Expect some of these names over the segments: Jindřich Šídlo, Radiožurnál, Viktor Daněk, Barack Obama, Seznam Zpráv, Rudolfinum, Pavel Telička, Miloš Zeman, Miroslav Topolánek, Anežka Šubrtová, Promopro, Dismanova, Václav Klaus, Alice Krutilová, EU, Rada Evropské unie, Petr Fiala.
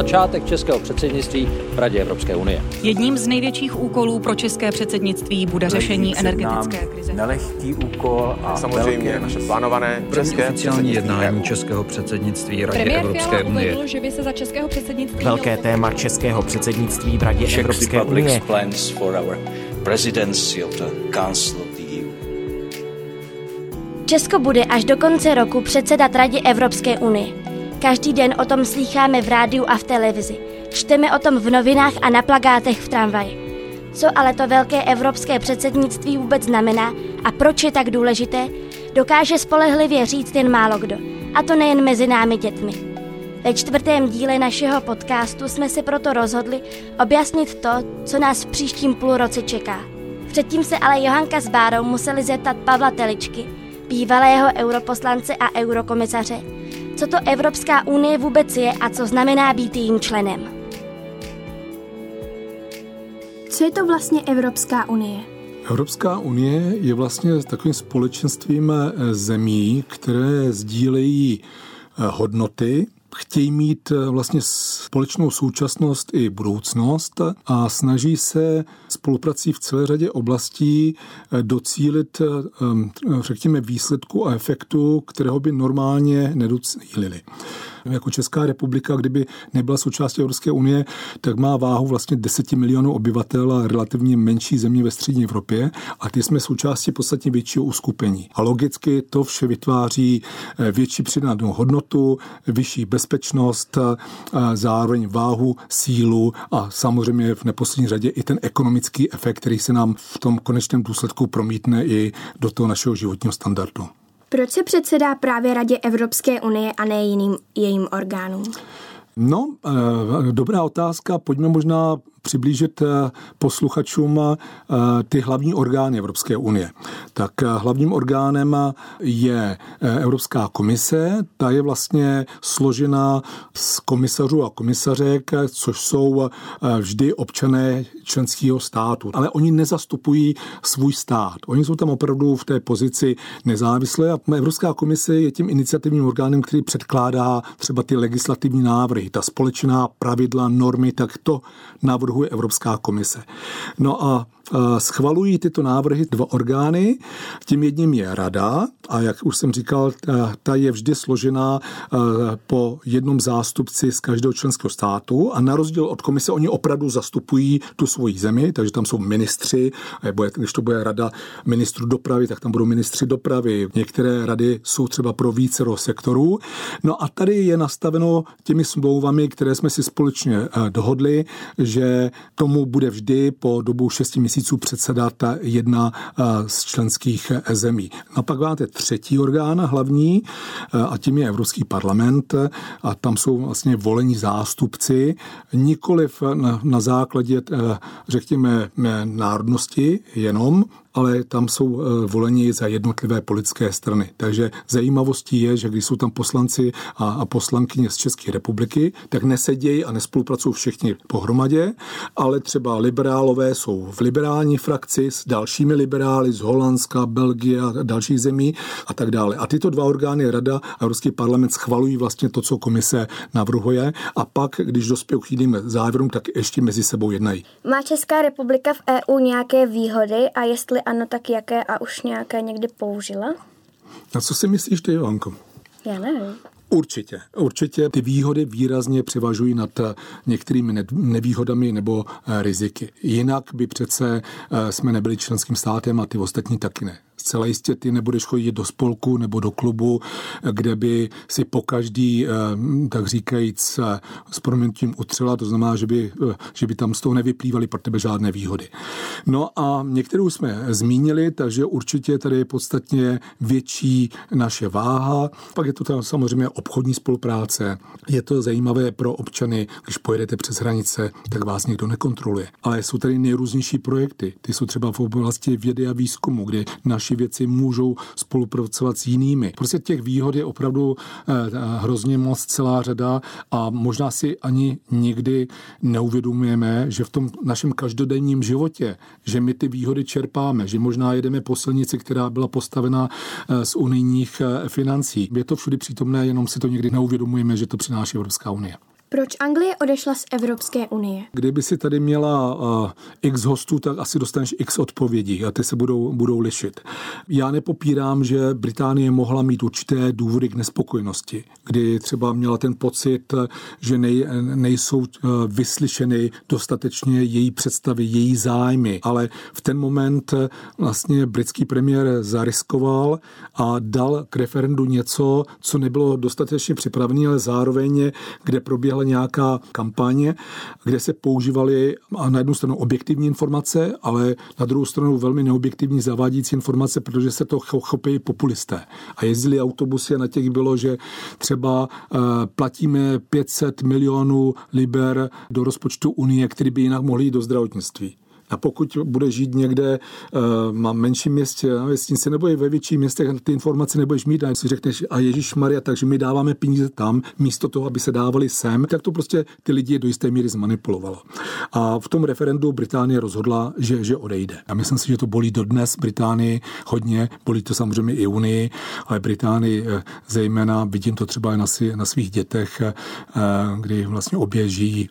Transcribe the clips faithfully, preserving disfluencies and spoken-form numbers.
začátek českého předsednictví v Radě Evropské unie. Jedním z největších úkolů pro české předsednictví bude řešení energetické krize. Nelehký úkol a samozřejmě naše plánované české oficiální jednání českého předsednictví Radě Evropské unie. Velké téma českého předsednictví v Radě Evropské unie. Česko bude až do konce roku předsedat Radě Evropské unie. Každý den o tom slýcháme v rádiu a v televizi. Čteme o tom v novinách a na plakátech v tramvaji. Co ale to velké evropské předsednictví vůbec znamená a proč je tak důležité, dokáže spolehlivě říct jen málo kdo. A to nejen mezi námi dětmi. Ve čtvrtém díle našeho podcastu jsme se proto rozhodli objasnit to, co nás v příštím půlroce čeká. Předtím se ale Johanka s Bárou museli zeptat Pavla Teličky, bývalého europoslance a eurokomisaře, co to Evropská unie vůbec je a co znamená být jejím členem. Co je to vlastně Evropská unie? Evropská unie je vlastně takovým společenstvím zemí, které sdílejí hodnoty, chtějí mít vlastně společnou současnost i budoucnost a snaží se spoluprací v celé řadě oblastí docílit, řekněme, výsledku a efektu, kterého by normálně nedocílili. Jako Česká republika, kdyby nebyla součástí Evropské unie, tak má váhu vlastně deset milionů obyvatel a relativně menší země ve střední Evropě a ty jsme součástí podstatně většího uskupení. A logicky to vše vytváří větší přidanou hodnotu, vyšší bezpečnost, zároveň váhu, sílu a samozřejmě v neposlední řadě i ten ekonomický efekt, který se nám v tom konečném důsledku promítne i do toho našeho životního standardu. Proč se předsedá právě Radě Evropské unie a ne jiným jejím orgánům? No, dobrá otázka. Pojďme možná přiblížit posluchačům ty hlavní orgány Evropské unie. Tak hlavním orgánem je Evropská komise, ta je vlastně složena z komisařů a komisařek, což jsou vždy občané členského státu. Ale oni nezastupují svůj stát. Oni jsou tam opravdu v té pozici nezávislé a Evropská komise je tím iniciativním orgánem, který předkládá třeba ty legislativní návrhy, ta společná pravidla, normy, tak to návrh Evropská komise. No a schvalují tyto návrhy dva orgány. Tím jedním je rada a jak už jsem říkal, ta je vždy složená po jednom zástupci z každého členského státu a na rozdíl od komise oni opravdu zastupují tu svoji zemi, takže tam jsou ministři, nebo když to bude rada ministrů dopravy, tak tam budou ministři dopravy. Některé rady jsou třeba pro vícero sektorů. No a tady je nastaveno těmi smlouvami, které jsme si společně dohodli, že tomu bude vždy po dobu šesti měsíců předsedá ta jedna z členských zemí. A pak máte třetí orgán hlavní a tím je Evropský parlament a tam jsou vlastně volení zástupci, nikoliv na, na základě, řekněme, národnosti jenom, ale tam jsou voleni za jednotlivé politické strany. Takže zajímavostí je, že když jsou tam poslanci a poslankyně z České republiky, tak nesedějí a nespolupracují všichni pohromadě, ale třeba liberálové jsou v liberální frakci s dalšími liberály z Holandska, Belgie a dalších zemí a tak dále. A tyto dva orgány, Rada a Evropský parlament, schvalují vlastně to, co komise navrhuje a pak, když dospějí k jiným závěrům, tak ještě mezi sebou jednají. Má Česká republika v é ú nějaké výhody a jestli ano, tak jaké a už nějaké někdy použila? A co si myslíš ty, Johanko? Já nevím. Určitě. Určitě ty výhody výrazně převažují nad některými nevýhodami nebo riziky. Jinak by přece jsme nebyli členským státem a ty ostatní taky ne. Zcela jistě ty nebudeš chodit do spolku nebo do klubu, kde by si pokaždý, tak říkajíc, s proměnutím utřela, to znamená, že by, že by tam z toho nevyplývaly pro tebe žádné výhody. No a některou jsme zmínili, takže určitě tady je podstatně větší naše váha. Pak je to tam samozřejmě obchodní spolupráce. Je to zajímavé pro občany, když pojedete přes hranice, tak vás někdo nekontroluje. Ale jsou tady nejrůznější projekty. Ty jsou třeba v oblasti vědy a výzkumu, kde naši věci můžou spolupracovat s jinými. Prostě těch výhod je opravdu hrozně moc, celá řada a možná si ani nikdy neuvědomujeme, že v tom našem každodenním životě, že my ty výhody čerpáme, že možná jedeme po silnici, která byla postavena z unijních financí. Je to všudy přítomné, jenom si to někdy neuvědomujeme, že to přináší Evropská unie. Proč Anglie odešla z Evropské unie? Kdyby si tady měla uh, x hostů, tak asi dostaneš x odpovědí a ty se budou, budou lišit. Já nepopírám, že Británie mohla mít určité důvody k nespokojenosti, kdy třeba měla ten pocit, že nej, nejsou uh, vyslyšeny dostatečně její představy, její zájmy, ale v ten moment uh, vlastně britský premiér zariskoval a dal k referendu něco, co nebylo dostatečně připravené, ale zároveň, kde proběhla nějaká kampaně, kde se používaly na jednu stranu objektivní informace, ale na druhou stranu velmi neobjektivní zavádějící informace, protože se to chopí populisté. A jezdili autobusy a na těch bylo, že třeba platíme pět set milionů liber do rozpočtu Unie, který by jinak mohli jít do zdravotnictví. A pokud bude žít někde na menším městě, na vesnici, nebo i ve větším městech, ty informace nebudeš mít a si řekneš, a ježišmarja, takže my dáváme peníze tam, místo toho, aby se dávali sem, tak to prostě ty lidi do jisté míry zmanipulovalo. A v tom referendu Británie rozhodla, že, že odejde. A myslím si, že to bolí dodnes Británii hodně, bolí to samozřejmě i Unii, ale Británii zejména, vidím to třeba na, si, na svých dětech, kdy vlastně obě žijí,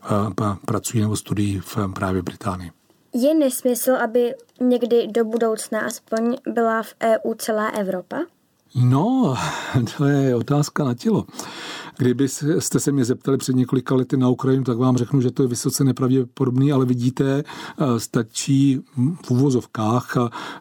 pracují nebo studují v právě Británii. Je nesmysl, aby někdy do budoucna aspoň byla v E U celá Evropa? No, to je otázka na tělo. Kdybyste se mě zeptali před několika lety na Ukrajinu, tak vám řeknu, že to je vysoce nepravděpodobný, ale vidíte, stačí v uvozovkách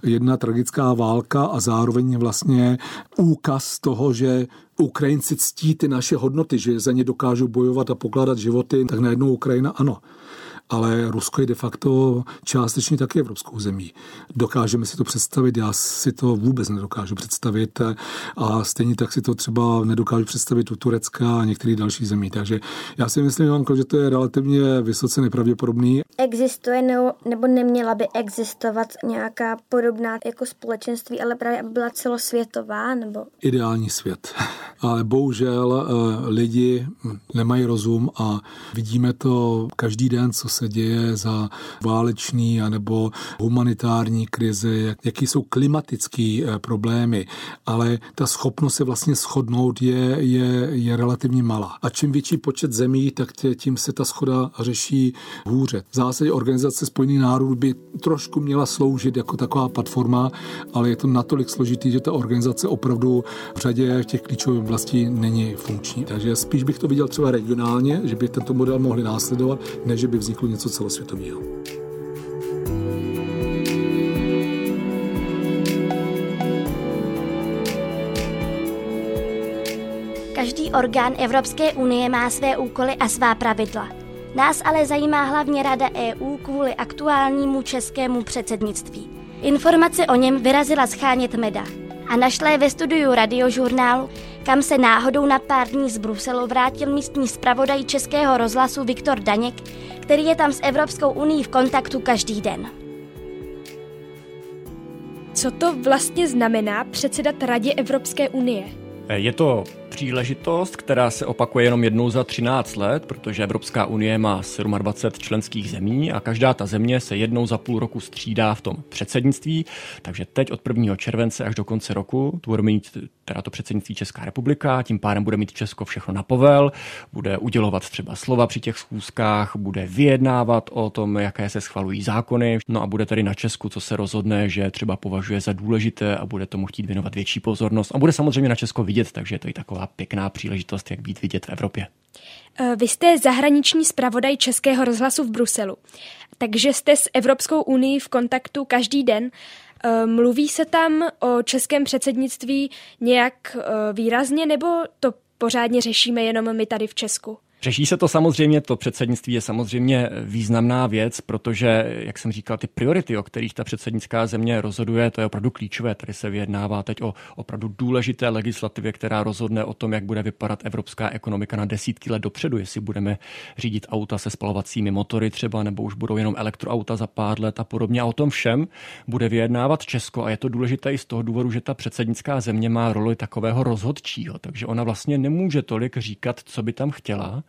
jedna tragická válka a zároveň vlastně úkaz toho, že Ukrajinci ctí ty naše hodnoty, že za ně dokážou bojovat a pokládat životy, tak najednou Ukrajina ano. Ale Rusko je de facto částečně taky evropskou zemí. Dokážeme si to představit, já si to vůbec nedokážu představit a stejně tak si to třeba nedokážu představit u Turecka a některých dalších zemí. Takže já si myslím, Janko, že to je relativně vysoce nepravděpodobný. Existuje nebo neměla by existovat nějaká podobná jako společenství, ale právě aby byla celosvětová? Nebo... Ideální svět. Ale bohužel lidi nemají rozum a vidíme to každý den, co se děje za válečný anebo humanitární krize, jaký jsou klimatické problémy, ale ta schopnost se vlastně shodnout je, je, je relativně malá. A čím větší počet zemí, tak tím se ta shoda řeší hůře. V zásadě Organizace spojených národů by trošku měla sloužit jako taková platforma, ale je to natolik složitý, že ta organizace opravdu v řadě těch klíčových oblastí není funkční. Takže spíš bych to viděl třeba regionálně, že by tento model mohli následovat, než by vzniklo něco celosvětového. Každý orgán Evropské unie má své úkoly a svá pravidla. Nás ale zajímá hlavně Rada E U kvůli aktuálnímu českému předsednictví. Informace o něm vyrazila schánět Meda a našla je ve studiu Radiožurnálu, kam se náhodou na pár dní z Bruselu vrátil místní zpravodaj Českého rozhlasu Viktor Daněk, který je tam s Evropskou unií v kontaktu každý den. Co to vlastně znamená předsedat Radě Evropské unie? Je to příležitost, která se opakuje jenom jednou za třináct let, protože Evropská unie má dvacet sedm členských zemí a každá ta země se jednou za půl roku střídá v tom předsednictví, takže teď od prvního července až do konce roku tu bude mít teda to předsednictví Česká republika, tím pádem bude mít Česko všechno na povel, bude udělovat třeba slova při těch schůzkách, bude vyjednávat o tom, jaké se schvalují zákony, no a bude tady na Česku, co se rozhodne, že třeba považuje za důležité a bude tomu chtít věnovat větší pozornost a bude samozřejmě na Česko vidět, takže to je taková pěkná příležitost, jak být vidět v Evropě. Vy jste zahraniční zpravodaj Českého rozhlasu v Bruselu, takže jste s Evropskou unií v kontaktu každý den. Mluví se tam o českém předsednictví nějak výrazně, nebo to pořádně řešíme jenom my tady v Česku? Řeší se to samozřejmě, to předsednictví je samozřejmě významná věc, protože, jak jsem říkal, ty priority, o kterých ta předsednická země rozhoduje, to je opravdu klíčové. Tady se vyjednává teď o opravdu důležité legislativě, která rozhodne o tom, jak bude vypadat evropská ekonomika na desítky let dopředu, jestli budeme řídit auta se spalovacími motory třeba, nebo už budou jenom elektroauta za pár let a podobně. A o tom všem bude vyjednávat Česko a je to důležité i z toho důvodu, že ta předsednická země má roli takového rozhodčího, takže ona vlastně nemůže tolik říkat, co by tam chtěla,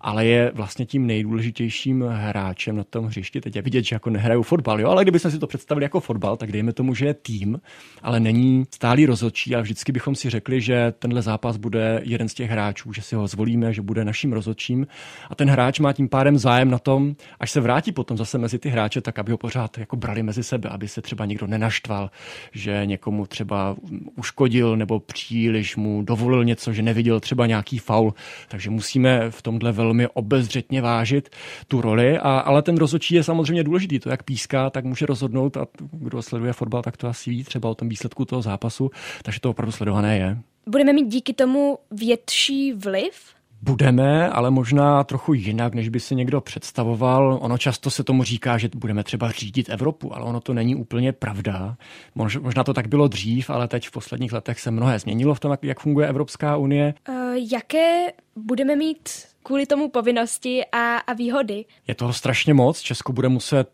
ale je vlastně tím nejdůležitějším hráčem na tom hřišti. Teď je vidět, že jako nehrajou fotbal, jo? Ale kdybychom si to představili jako fotbal, tak dejme tomu, že je tým, ale není stálý rozhodčí, ale vždycky bychom si řekli, že tenhle zápas bude jeden z těch hráčů, že si ho zvolíme, že bude naším rozhodčím a ten hráč má tím pádem zájem na tom, až se vrátí potom zase mezi ty hráče, tak aby ho pořád jako brali mezi sebe, aby se třeba někdo nenaštval, že někomu třeba uškodil nebo příliš mu dovolil něco, že neviděl třeba nějaký faul, takže musíme v tomhle velmi obezřetně vážit tu roli, a, ale ten rozhodčí je samozřejmě důležitý, to jak píská, tak může rozhodnout a kdo sleduje fotbal, tak to asi ví třeba o tom výsledku toho zápasu, takže to opravdu sledované je. Budeme mít díky tomu větší vliv? Budeme, ale možná trochu jinak, než by si někdo představoval. Ono často se tomu říká, že budeme třeba řídit Evropu, ale ono to není úplně pravda. Možná to tak bylo dřív, ale teď v posledních letech se mnohé změnilo v tom, jak funguje Evropská unie. Uh, jaké budeme mít kvůli tomu povinnosti a, a výhody? Je toho strašně moc. Česko bude muset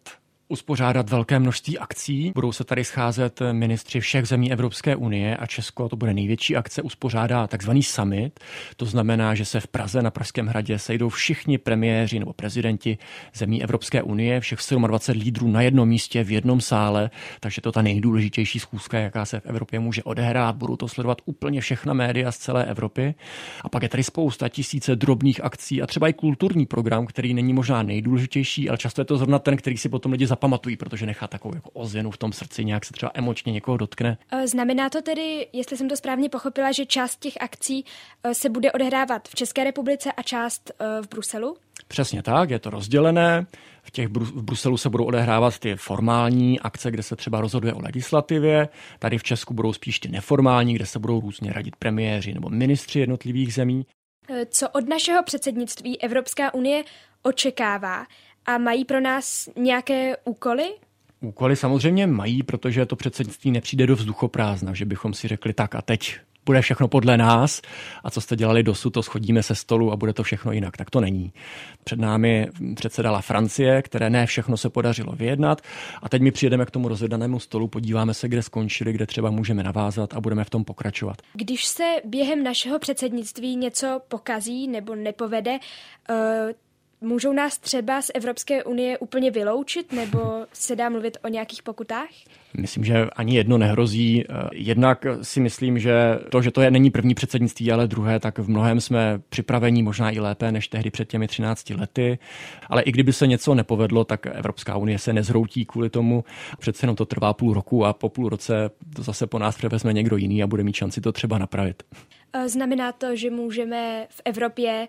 uspořádat velké množství akcí. Budou se tady scházet ministři všech zemí Evropské unie a Česko, to bude největší akce, uspořádá takzvaný summit. To znamená, že se v Praze na Pražském hradě sejdou všichni premiéři nebo prezidenti zemí Evropské unie, všech dvacet sedm lídrů na jednom místě v jednom sále, takže to ta nejdůležitější schůzka, jaká se v Evropě může odehrát. Budou to sledovat úplně všechna média z celé Evropy. A pak je tady spousta tisíce drobných akcí a třeba i kulturní program, který není možná nejdůležitější, ale často je to zrovna ten, který si potom lidi pamatují, protože nechá takovou jako ozvěnu v tom srdci, nějak se třeba emočně někoho dotkne. Znamená to tedy, jestli jsem to správně pochopila, že část těch akcí se bude odehrávat v České republice a část v Bruselu? Přesně tak, je to rozdělené. V, těch Bru- v Bruselu se budou odehrávat ty formální akce, kde se třeba rozhoduje o legislativě. Tady v Česku budou spíš ty neformální, kde se budou různě radit premiéři nebo ministři jednotlivých zemí. Co od našeho předsednictví Evropská unie očekává? A mají pro nás nějaké úkoly? Úkoly samozřejmě mají, protože to předsednictví nepřijde do vzduchoprázdna, že bychom si řekli tak a teď bude všechno podle nás a co jste dělali dosud, to shodíme se stolu a bude to všechno jinak. Tak to není. Před námi předsedala Francie, které ne všechno se podařilo vyjednat a teď my přijedeme k tomu rozjednanému stolu, podíváme se, kde skončili, kde třeba můžeme navázat a budeme v tom pokračovat. Když se během našeho předsednictví něco pokazí nebo nepovede, uh, můžou nás třeba z Evropské unie úplně vyloučit, nebo se dá mluvit o nějakých pokutách? Myslím, že ani jedno nehrozí. Jednak si myslím, že to, že to je, není první předsednictví, ale druhé, tak v mnohém jsme připraveni, možná i lépe než tehdy před těmi třinácti lety. Ale i kdyby se něco nepovedlo, tak Evropská unie se nezhroutí kvůli tomu. Přece jenom to trvá půl roku a po půl roce to zase po nás převezme někdo jiný a bude mít šanci to třeba napravit. Znamená to, že můžeme v Evropě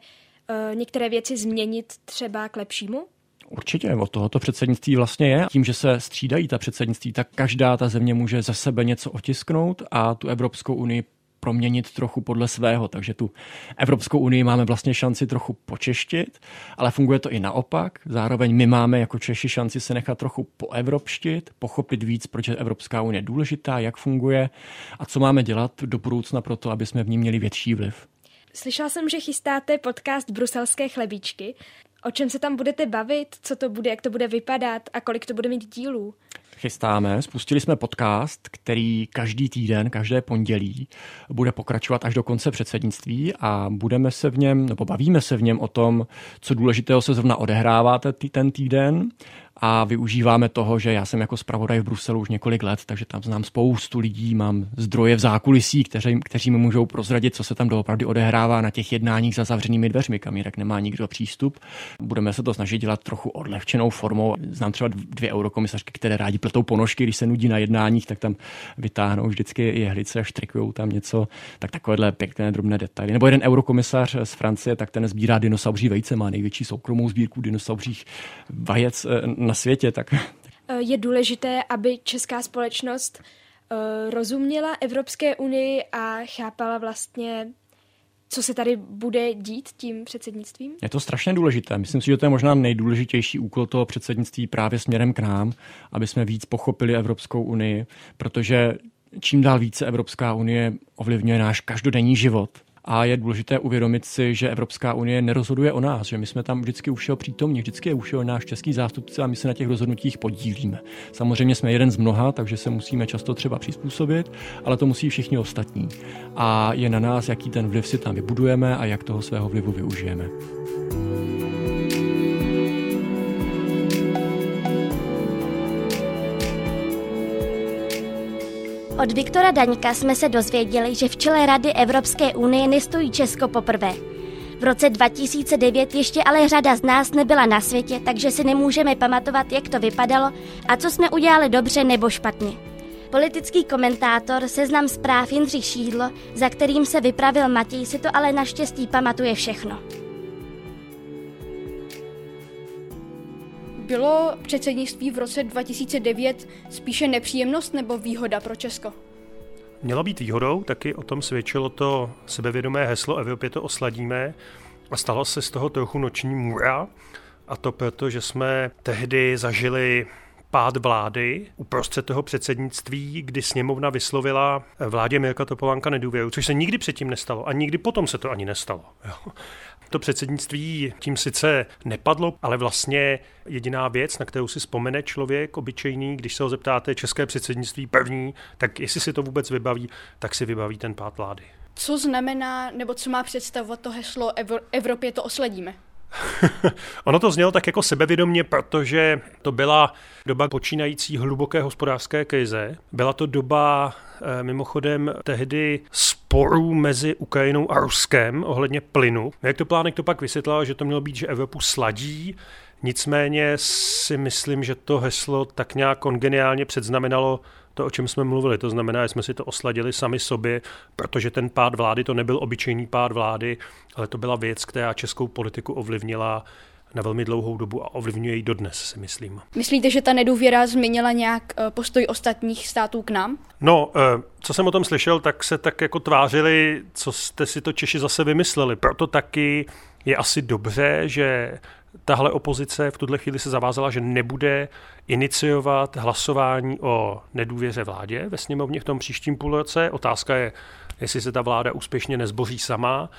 některé věci změnit třeba k lepšímu? Určitě, od tohoto předsednictví vlastně je. Tím, že se střídají ta předsednictví, tak každá ta země může za sebe něco otisknout a tu Evropskou unii proměnit trochu podle svého, takže tu Evropskou unii máme vlastně šanci trochu počeštit, ale funguje to i naopak. Zároveň my máme jako Češi šanci se nechat trochu poevropštit, pochopit víc, proč je Evropská unie důležitá, jak funguje a co máme dělat do budoucna pro to, aby jsme v ní měli větší vliv. Slyšela jsem, že chystáte podcast Bruselské chlebíčky. O čem se tam budete bavit, co to bude, jak to bude vypadat a kolik to bude mít dílů? Chystáme. Spustili jsme podcast, který každý týden, každé pondělí bude pokračovat až do konce předsednictví a budeme se v něm, nebo bavíme se v něm o tom, co důležitého se zrovna odehrává ten týden. A využíváme toho, že já jsem jako zpravodaj v Bruselu už několik let, takže tam znám spoustu lidí, mám zdroje v zákulisí, kteří, kteří mi můžou prozradit, co se tam doopravdy odehrává na těch jednáních za zavřenými dveřmi, kam jinak nemá nikdo přístup. Budeme se to snažit dělat trochu odlehčenou formou. Znám třeba dvě eurokomisařky, které rádi pletou ponožky, když se nudí na jednáních, tak tam vytáhnou vždycky jehlice a štrikujou tam něco, tak takovéhle pěkné drobné detaily. Nebo jeden eurokomisař z Francie, tak ten sbírá dinosauří vejce, má největší soukromou sbírku dinosaurích vajec na světě, tak. Je důležité, aby česká společnost rozuměla Evropské unii a chápala vlastně, co se tady bude dít tím předsednictvím? Je to strašně důležité. Myslím si, že to je možná nejdůležitější úkol toho předsednictví právě směrem k nám, aby jsme víc pochopili Evropskou unii, protože čím dál více Evropská unie ovlivňuje náš každodenní život a je důležité uvědomit si, že Evropská unie nerozhoduje o nás, že my jsme tam vždycky u všeho přítomní, vždycky je u všeho náš český zástupce a my se na těch rozhodnutích podílíme. Samozřejmě jsme jeden z mnoha, takže se musíme často třeba přizpůsobit, ale to musí všichni ostatní. A je na nás, jaký ten vliv si tam vybudujeme a jak toho svého vlivu využijeme. Od Viktora Daňka jsme se dozvěděli, že v čele Rady Evropské unie nestojí Česko poprvé. V roce dva tisíce devět ještě ale řada z nás nebyla na světě, takže si nemůžeme pamatovat, jak to vypadalo a co jsme udělali dobře nebo špatně. Politický komentátor Seznam Zpráv Jindřich Šídlo, za kterým se vypravil Matěj, si to ale naštěstí pamatuje všechno. Bylo předsednictví v roce dva tisíce devět spíše nepříjemnost nebo výhoda pro Česko? Mělo být výhodou, taky o tom svědčilo to sebevědomé heslo Evropě to osladíme a stalo se z toho trochu noční můra, a to proto, že jsme tehdy zažili pád vlády uprostřed toho předsednictví, kdy sněmovna vyslovila vládě Mirka Topolánka nedůvěru, což se nikdy předtím nestalo a nikdy potom se to ani nestalo. Jo. To předsednictví tím sice nepadlo, ale vlastně jediná věc, na kterou si vzpomene člověk obyčejný, když se ho zeptáte české předsednictví první, tak jestli si to vůbec vybaví, tak si vybaví ten pád vlády. Co znamená, nebo co má představovat to heslo Evropě to osledíme? Ono to znělo tak jako sebevědomně, protože to byla doba počínající hluboké hospodářské krize. Byla to doba mimochodem tehdy sporů mezi Ukrajinou a Ruskem ohledně plynu. Jak to plánek to pak vysvětlil, že to mělo být, že Evropu sladí, nicméně si myslím, že to heslo tak nějak kongeniálně předznamenalo to, o čem jsme mluvili. To znamená, že jsme si to osladili sami sobě, protože ten pád vlády, to nebyl obyčejný pád vlády, ale to byla věc, která českou politiku ovlivnila na velmi dlouhou dobu a ovlivňuje ji dodnes, si myslím. Myslíte, že ta nedůvěra změnila nějak postoj ostatních států k nám? No, co jsem o tom slyšel, tak se tak jako tvářili, co jste si to Češi zase vymysleli. Proto taky je asi dobře, že tahle opozice v tuhle chvíli se zavázala, že nebude iniciovat hlasování o nedůvěře vládě ve sněmovně v tom příštím půlroce. Otázka je, jestli se ta vláda úspěšně nezboří sama,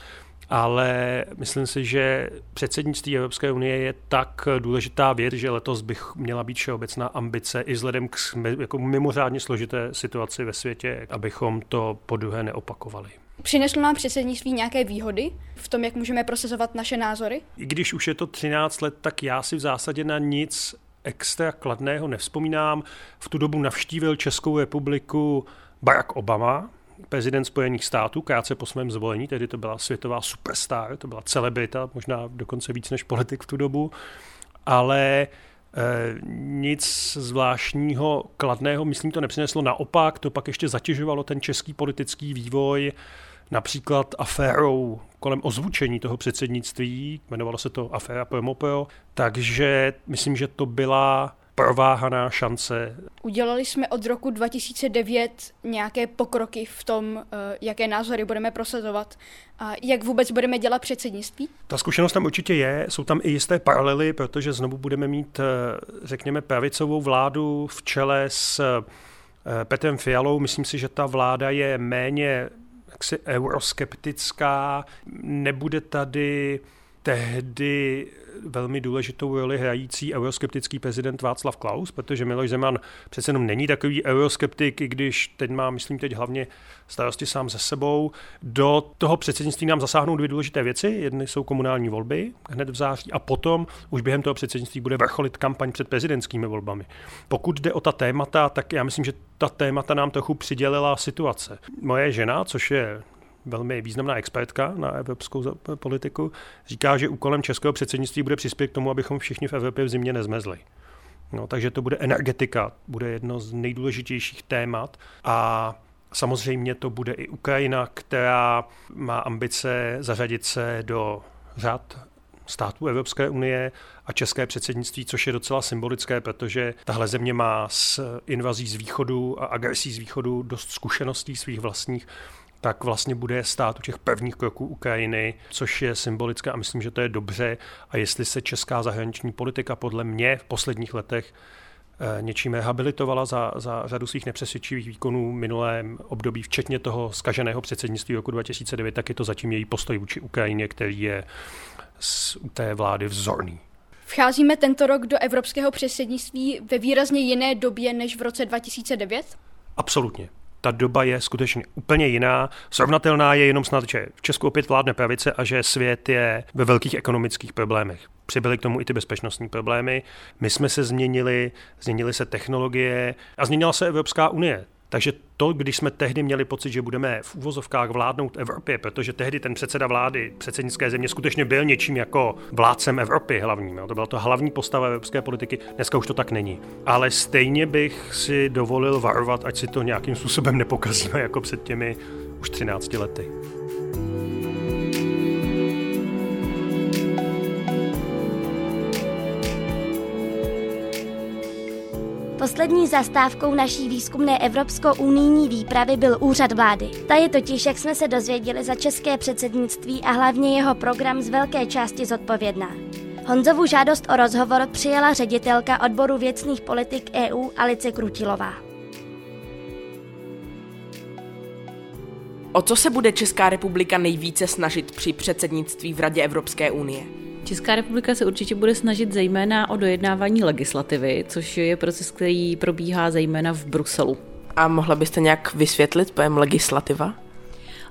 ale myslím si, že předsednictví Evropské unie je tak důležitá věc, že letos bych měla být všeobecná ambice i vzhledem k jako mimořádně složité situaci ve světě, abychom to podruhé neopakovali. Přineslo nám předsednictví nějaké výhody v tom, jak můžeme prosazovat naše názory? I když už je to třináct let, tak já si v zásadě na nic extra kladného nevzpomínám. V tu dobu navštívil Českou republiku Barack Obama, prezident Spojených států, krátce po svém zvolení, tehdy to byla světová superstar, to byla celebrita, možná dokonce víc než politik v tu dobu, ale Eh, nic zvláštního, kladného, myslím, to nepřineslo. Naopak, to pak ještě zatěžovalo ten český politický vývoj, například aférou kolem ozvučení toho předsednictví, jmenovalo se to aféra Promopro, takže myslím, že to byla prováhaná šance. Udělali jsme od roku dva tisíce devět nějaké pokroky v tom, jaké názory budeme prosazovat a jak vůbec budeme dělat předsednictví? Ta zkušenost tam určitě je, jsou tam i jisté paralely, protože znovu budeme mít, řekněme, pravicovou vládu v čele s Petrem Fialou. Myslím si, že ta vláda je méně jaksi euroskeptická, nebude tady tehdy velmi důležitou roli hrající euroskeptický prezident Václav Klaus, protože Miloš Zeman přece jenom není takový euroskeptik, i když teď má, myslím, teď hlavně starosti sám se sebou. Do toho předsednictví nám zasáhnou dvě důležité věci. Jedny jsou komunální volby hned v září a potom už během toho předsednictví bude vrcholit kampaň před prezidentskými volbami. Pokud jde o ta témata, tak já myslím, že ta témata nám trochu přidělila situace. Moje žena, což je velmi významná expertka na evropskou politiku, říká, že úkolem českého předsednictví bude přispět k tomu, abychom všichni v Evropě v zimě nezmrzli. No, takže to bude energetika, bude jedno z nejdůležitějších témat a samozřejmě to bude i Ukrajina, která má ambice zařadit se do řad států Evropské unie a české předsednictví, což je docela symbolické, protože tahle země má s invazí z východu a agresí z východu dost zkušeností svých vlastních, tak vlastně bude stát u těch prvních kroků Ukrajiny, což je symbolické a myslím, že to je dobře. A jestli se česká zahraniční politika podle mě v posledních letech něčím rehabilitovala za, za řadu svých nepřesvědčivých výkonů v minulém období, včetně toho zkaženého předsednictví roku dva tisíce devět, tak je to zatím její postoj vůči Ukrajině, který je z té vlády vzorný. Vcházíme tento rok do evropského předsednictví ve výrazně jiné době než v roce dva tisíce devět? Absolutně. Ta doba je skutečně úplně jiná. Srovnatelná je jenom snad, že v Česku opět vládne pravice a že svět je ve velkých ekonomických problémech. Přibyly k tomu i ty bezpečnostní problémy. My jsme se změnili, změnily se technologie a změnila se Evropská unie. Takže to, když jsme tehdy měli pocit, že budeme v uvozovkách vládnout Evropě, protože tehdy ten předseda vlády předsednické země skutečně byl něčím jako vládcem Evropy hlavním. To byla to hlavní postava evropské politiky, dneska už to tak není. Ale stejně bych si dovolil varovat, ať si to nějakým způsobem nepokazíme jako před těmi už třinácti lety. Poslední zastávkou naší výzkumné evropsko-unijní výpravy byl úřad vlády. Ta je totiž, jak jsme se dozvěděli, za české předsednictví a hlavně jeho program z velké části zodpovědná. Honzovu žádost o rozhovor přijala ředitelka odboru věcných politik E U Alice Krutilová. O co se bude Česká republika nejvíce snažit při předsednictví v Radě Evropské unie? Česká republika se určitě bude snažit zejména o dojednávání legislativy, což je proces, který probíhá zejména v Bruselu. A mohla byste nějak vysvětlit pojem legislativa?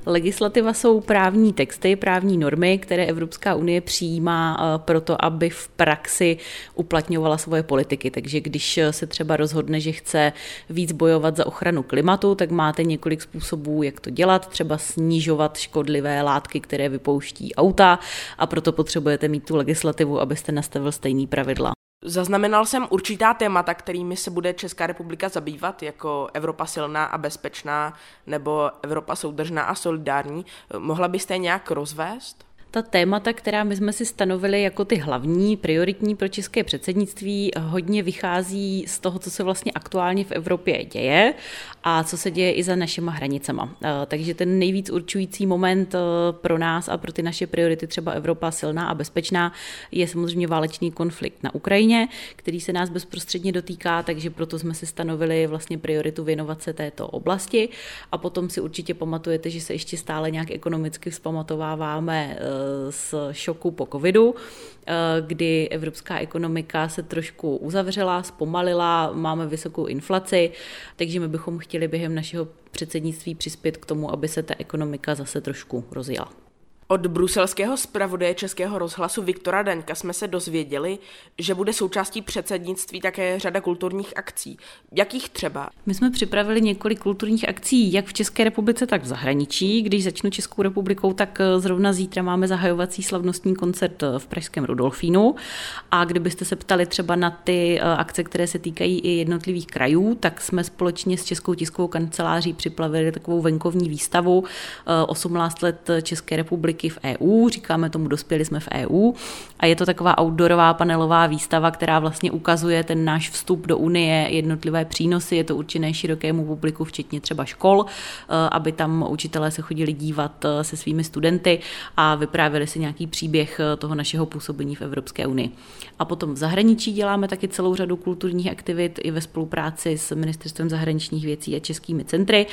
Legislativa jsou právní texty, právní normy, které Evropská unie přijímá proto, aby v praxi uplatňovala svoje politiky. Takže když se třeba rozhodne, že chce víc bojovat za ochranu klimatu, tak máte několik způsobů, jak to dělat, třeba snižovat škodlivé látky, které vypouští auta, a proto potřebujete mít tu legislativu, abyste nastavil stejný pravidla. Zaznamenal jsem určitá témata, kterými se bude Česká republika zabývat, jako Evropa silná a bezpečná nebo Evropa soudržná a solidární. Mohla byste je nějak rozvést? Ta témata, která my jsme si stanovili jako ty hlavní, prioritní pro české předsednictví, hodně vychází z toho, co se vlastně aktuálně v Evropě děje a co se děje i za našima hranicama. Takže ten nejvíc určující moment pro nás a pro ty naše priority, třeba Evropa silná a bezpečná, je samozřejmě válečný konflikt na Ukrajině, který se nás bezprostředně dotýká, takže proto jsme si stanovili vlastně prioritu věnovat se této oblasti. A potom si určitě pamatujete, že se ještě stále nějak ekonomicky vzpamatováváme z šoku po covidu, kdy evropská ekonomika se trošku uzavřela, zpomalila, máme vysokou inflaci, takže my bychom chtěli během našeho předsednictví přispět k tomu, aby se ta ekonomika zase trošku rozjela. Od bruselského zpravodaje Českého rozhlasu Viktora Daňka jsme se dozvěděli, že bude součástí předsednictví také řada kulturních akcí. Jakých třeba? My jsme připravili několik kulturních akcí jak v České republice, tak v zahraničí. Když začnu Českou republikou, tak zrovna zítra máme zahajovací slavnostní koncert v pražském Rudolfínu. A kdybyste se ptali třeba na ty akce, které se týkají i jednotlivých krajů, tak jsme společně s Českou tiskovou kanceláří připravili takovou venkovní výstavu osmnáct let České republiky v E U, říkáme tomu dospěli jsme v E U, a je to taková outdoorová panelová výstava, která vlastně ukazuje ten náš vstup do Unie, jednotlivé přínosy, je to určené širokému publiku, včetně třeba škol, aby tam učitelé se chodili dívat se svými studenty a vyprávěli si nějaký příběh toho našeho působení v Evropské unii. A potom v zahraničí děláme taky celou řadu kulturních aktivit i ve spolupráci s Ministerstvem zahraničních věcí a českými centry.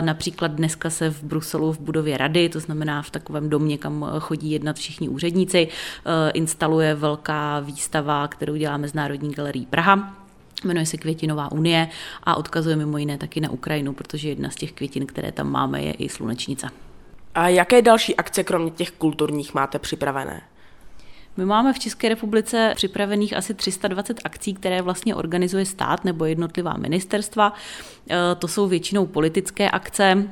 Například dneska se v Bruselu v budově Rady, to znamená v takovém domě, kam chodí jednat všichni úředníci, instaluje velká výstava, kterou děláme z Národní galerie Praha. Jmenuje se Květinová unie a odkazuje mimo jiné taky na Ukrajinu, protože jedna z těch květin, které tam máme, je i slunečnice. A jaké další akce kromě těch kulturních máte připravené? My máme v České republice připravených asi tři sta dvacet akcí, které vlastně organizuje stát nebo jednotlivá ministerstva. To jsou většinou politické akce,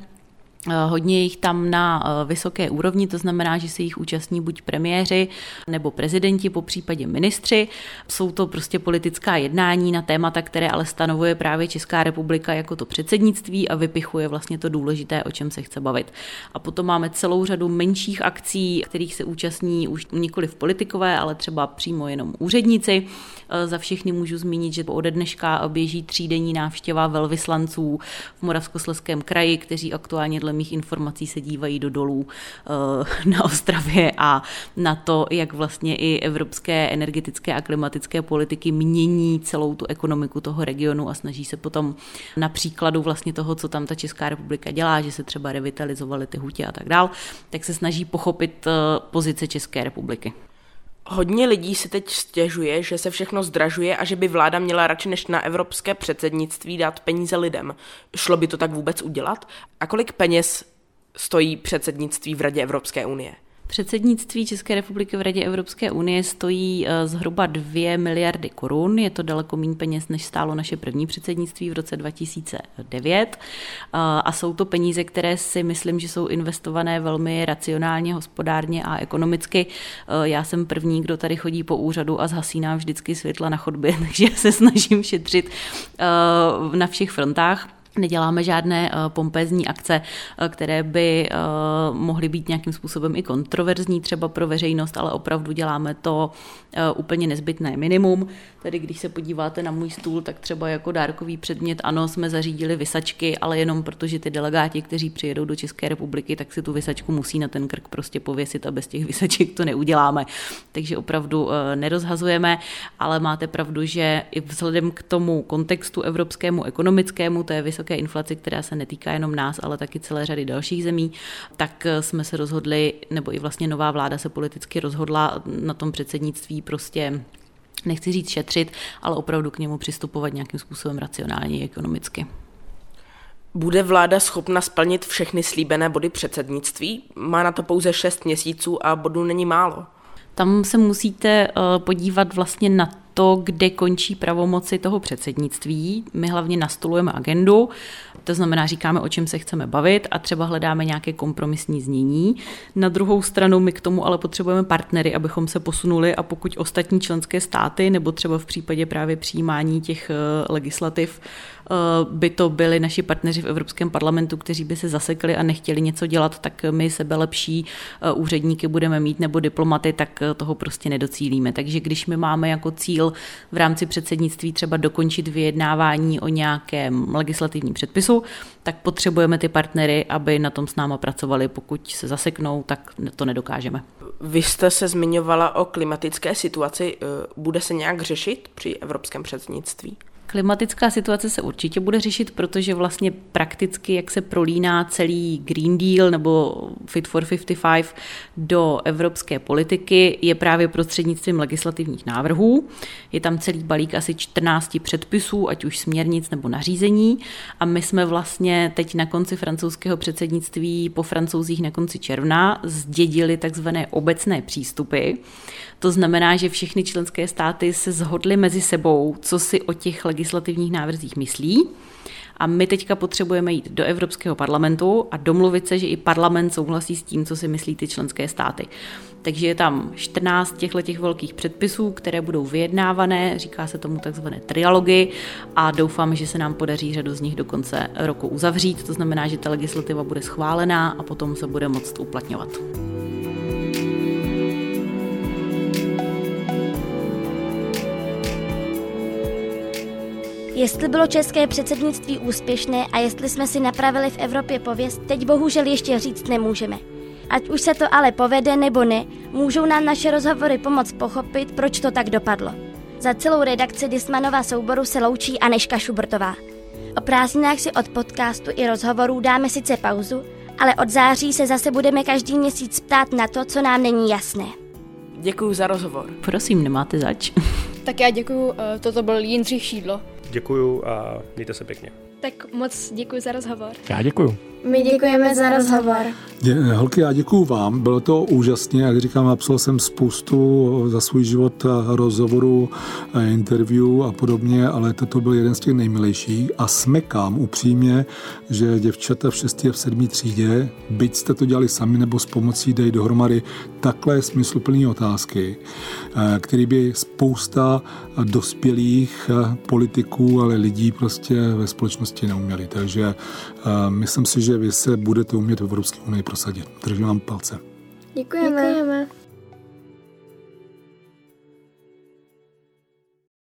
hodně jich tam na vysoké úrovni, to znamená, že se jich účastní buď premiéři nebo prezidenti, po případě ministři. Jsou to prostě politická jednání na témata, které ale stanovuje právě Česká republika jako to předsednictví a vypichuje vlastně to důležité, o čem se chce bavit. A potom máme celou řadu menších akcí, kterých se účastní už nikoliv politikové, ale třeba přímo jenom úředníci. Za všechny můžu zmínit, že ode dneška běží třídenní návštěva velvyslanců v Moravskoslezském kraji, kteří aktuálně dle mých informací se dívají do dolů na Ostravě a na to, jak vlastně i evropské energetické a klimatické politiky mění celou tu ekonomiku toho regionu a snaží se potom na příkladu vlastně toho, co tam ta Česká republika dělá, že se třeba revitalizovaly ty hutě a tak dál, tak se snaží pochopit pozice České republiky. Hodně lidí si teď stěžuje, že se všechno zdražuje a že by vláda měla radši než na evropské předsednictví dát peníze lidem. Šlo by to tak vůbec udělat? A kolik peněz stojí předsednictví v Radě Evropské unie? Předsednictví České republiky v Radě Evropské unie stojí zhruba dvě miliardy korun. Je to daleko méně peněz, než stálo naše první předsednictví v roce dva tisíce devět. A jsou to peníze, které si myslím, že jsou investované velmi racionálně, hospodárně a ekonomicky. Já jsem první, kdo tady chodí po úřadu a zhasínám vždycky světla na chodbě, takže se snažím šetřit na všech frontách. Neděláme žádné pompézní akce, které by mohly být nějakým způsobem i kontroverzní třeba pro veřejnost, ale opravdu děláme to úplně nezbytné minimum. Tedy když se podíváte na můj stůl, tak třeba jako dárkový předmět, ano, jsme zařídili visačky, ale jenom protože ty delegáti, kteří přijedou do České republiky, tak si tu visačku musí na ten krk prostě pověsit a bez těch visaček to neuděláme. Takže opravdu nerozhazujeme, ale máte pravdu, že i vzhledem k tomu kontextu evropskému, ekonomickému, to je vysoké inflaci, která se netýká jenom nás, ale taky celé řady dalších zemí, tak jsme se rozhodli, nebo i vlastně nová vláda se politicky rozhodla na tom předsednictví prostě, nechci říct šetřit, ale opravdu k němu přistupovat nějakým způsobem racionálně i ekonomicky. Bude vláda schopna splnit všechny slíbené body předsednictví? Má na to pouze šest měsíců a bodů není málo. Tam se musíte podívat vlastně na to, kde končí pravomoci toho předsednictví. My hlavně nastolujeme agendu, to znamená, říkáme, o čem se chceme bavit a třeba hledáme nějaké kompromisní znění. Na druhou stranu my k tomu ale potřebujeme partnery, abychom se posunuli a pokud ostatní členské státy nebo třeba v případě právě přijímání těch legislativ by to byli naši partneři v Evropském parlamentu, kteří by se zasekli a nechtěli něco dělat, tak my sebe lepší úředníky budeme mít nebo diplomaty, tak toho prostě nedocílíme. Takže když my máme jako cíl v rámci předsednictví třeba dokončit vyjednávání o nějakém legislativním předpisu, tak potřebujeme ty partnery, aby na tom s náma pracovali. Pokud se zaseknou, tak to nedokážeme. Vy jste se zmiňovala o klimatické situaci. Bude se nějak řešit při evropském předsednictví? Klimatická situace se určitě bude řešit, protože vlastně prakticky, jak se prolíná celý Green Deal nebo Fit for padesát pět do evropské politiky, je právě prostřednictvím legislativních návrhů. Je tam celý balík asi čtrnácti předpisů, ať už směrnic nebo nařízení. A my jsme vlastně teď na konci francouzského předsednictví, po Francouzích na konci června, zdědili takzvané obecné přístupy. To znamená, že všechny členské státy se shodly mezi sebou, co si o těch legislativních návrzích myslí. A my teďka potřebujeme jít do Evropského parlamentu a domluvit se, že i parlament souhlasí s tím, co si myslí ty členské státy. Takže je tam čtrnáct těchto velkých předpisů, které budou vyjednávané, říká se tomu takzvané trialogy a doufám, že se nám podaří řadu z nich do konce roku uzavřít. To znamená, že ta legislativa bude schválená a potom se bude moct uplatňovat. Jestli bylo české předsednictví úspěšné a jestli jsme si napravili v Evropě pověst, teď bohužel ještě říct nemůžeme. Ať už se to ale povede nebo ne, můžou nám naše rozhovory pomoct pochopit, proč to tak dopadlo. Za celou redakci Dismanova souboru se loučí Anežka Šubrtová. O prázdninách si od podcastu i rozhovorů dáme sice pauzu, ale od září se zase budeme každý měsíc ptát na to, co nám není jasné. Děkuju za rozhovor. Prosím, nemáte zač. Tak já děkuju, toto byl Jindřich Šídlo. Děkuju a mějte se pěkně. Tak moc děkuji za rozhovor. Já děkuju. My děkujeme za rozhovor. Dě- holky, já děkuju vám. Bylo to úžasně, jak říkám, napsal jsem spoustu za svůj život rozhovorů, interview a podobně, ale toto byl jeden z těch nejmilejších a smekám upřímně, že děvčata v šesté a v sedmé třídě, byť jste to dělali sami nebo s pomocí dej dohromady, takhle smysluplné otázky, které by spousta dospělých politiků, ale lidí prostě ve společnosti neuměli. Takže myslím si, že vy se budete umět v Evropské unii prosadit. Držím vám palce. Děkujeme. Děkujeme.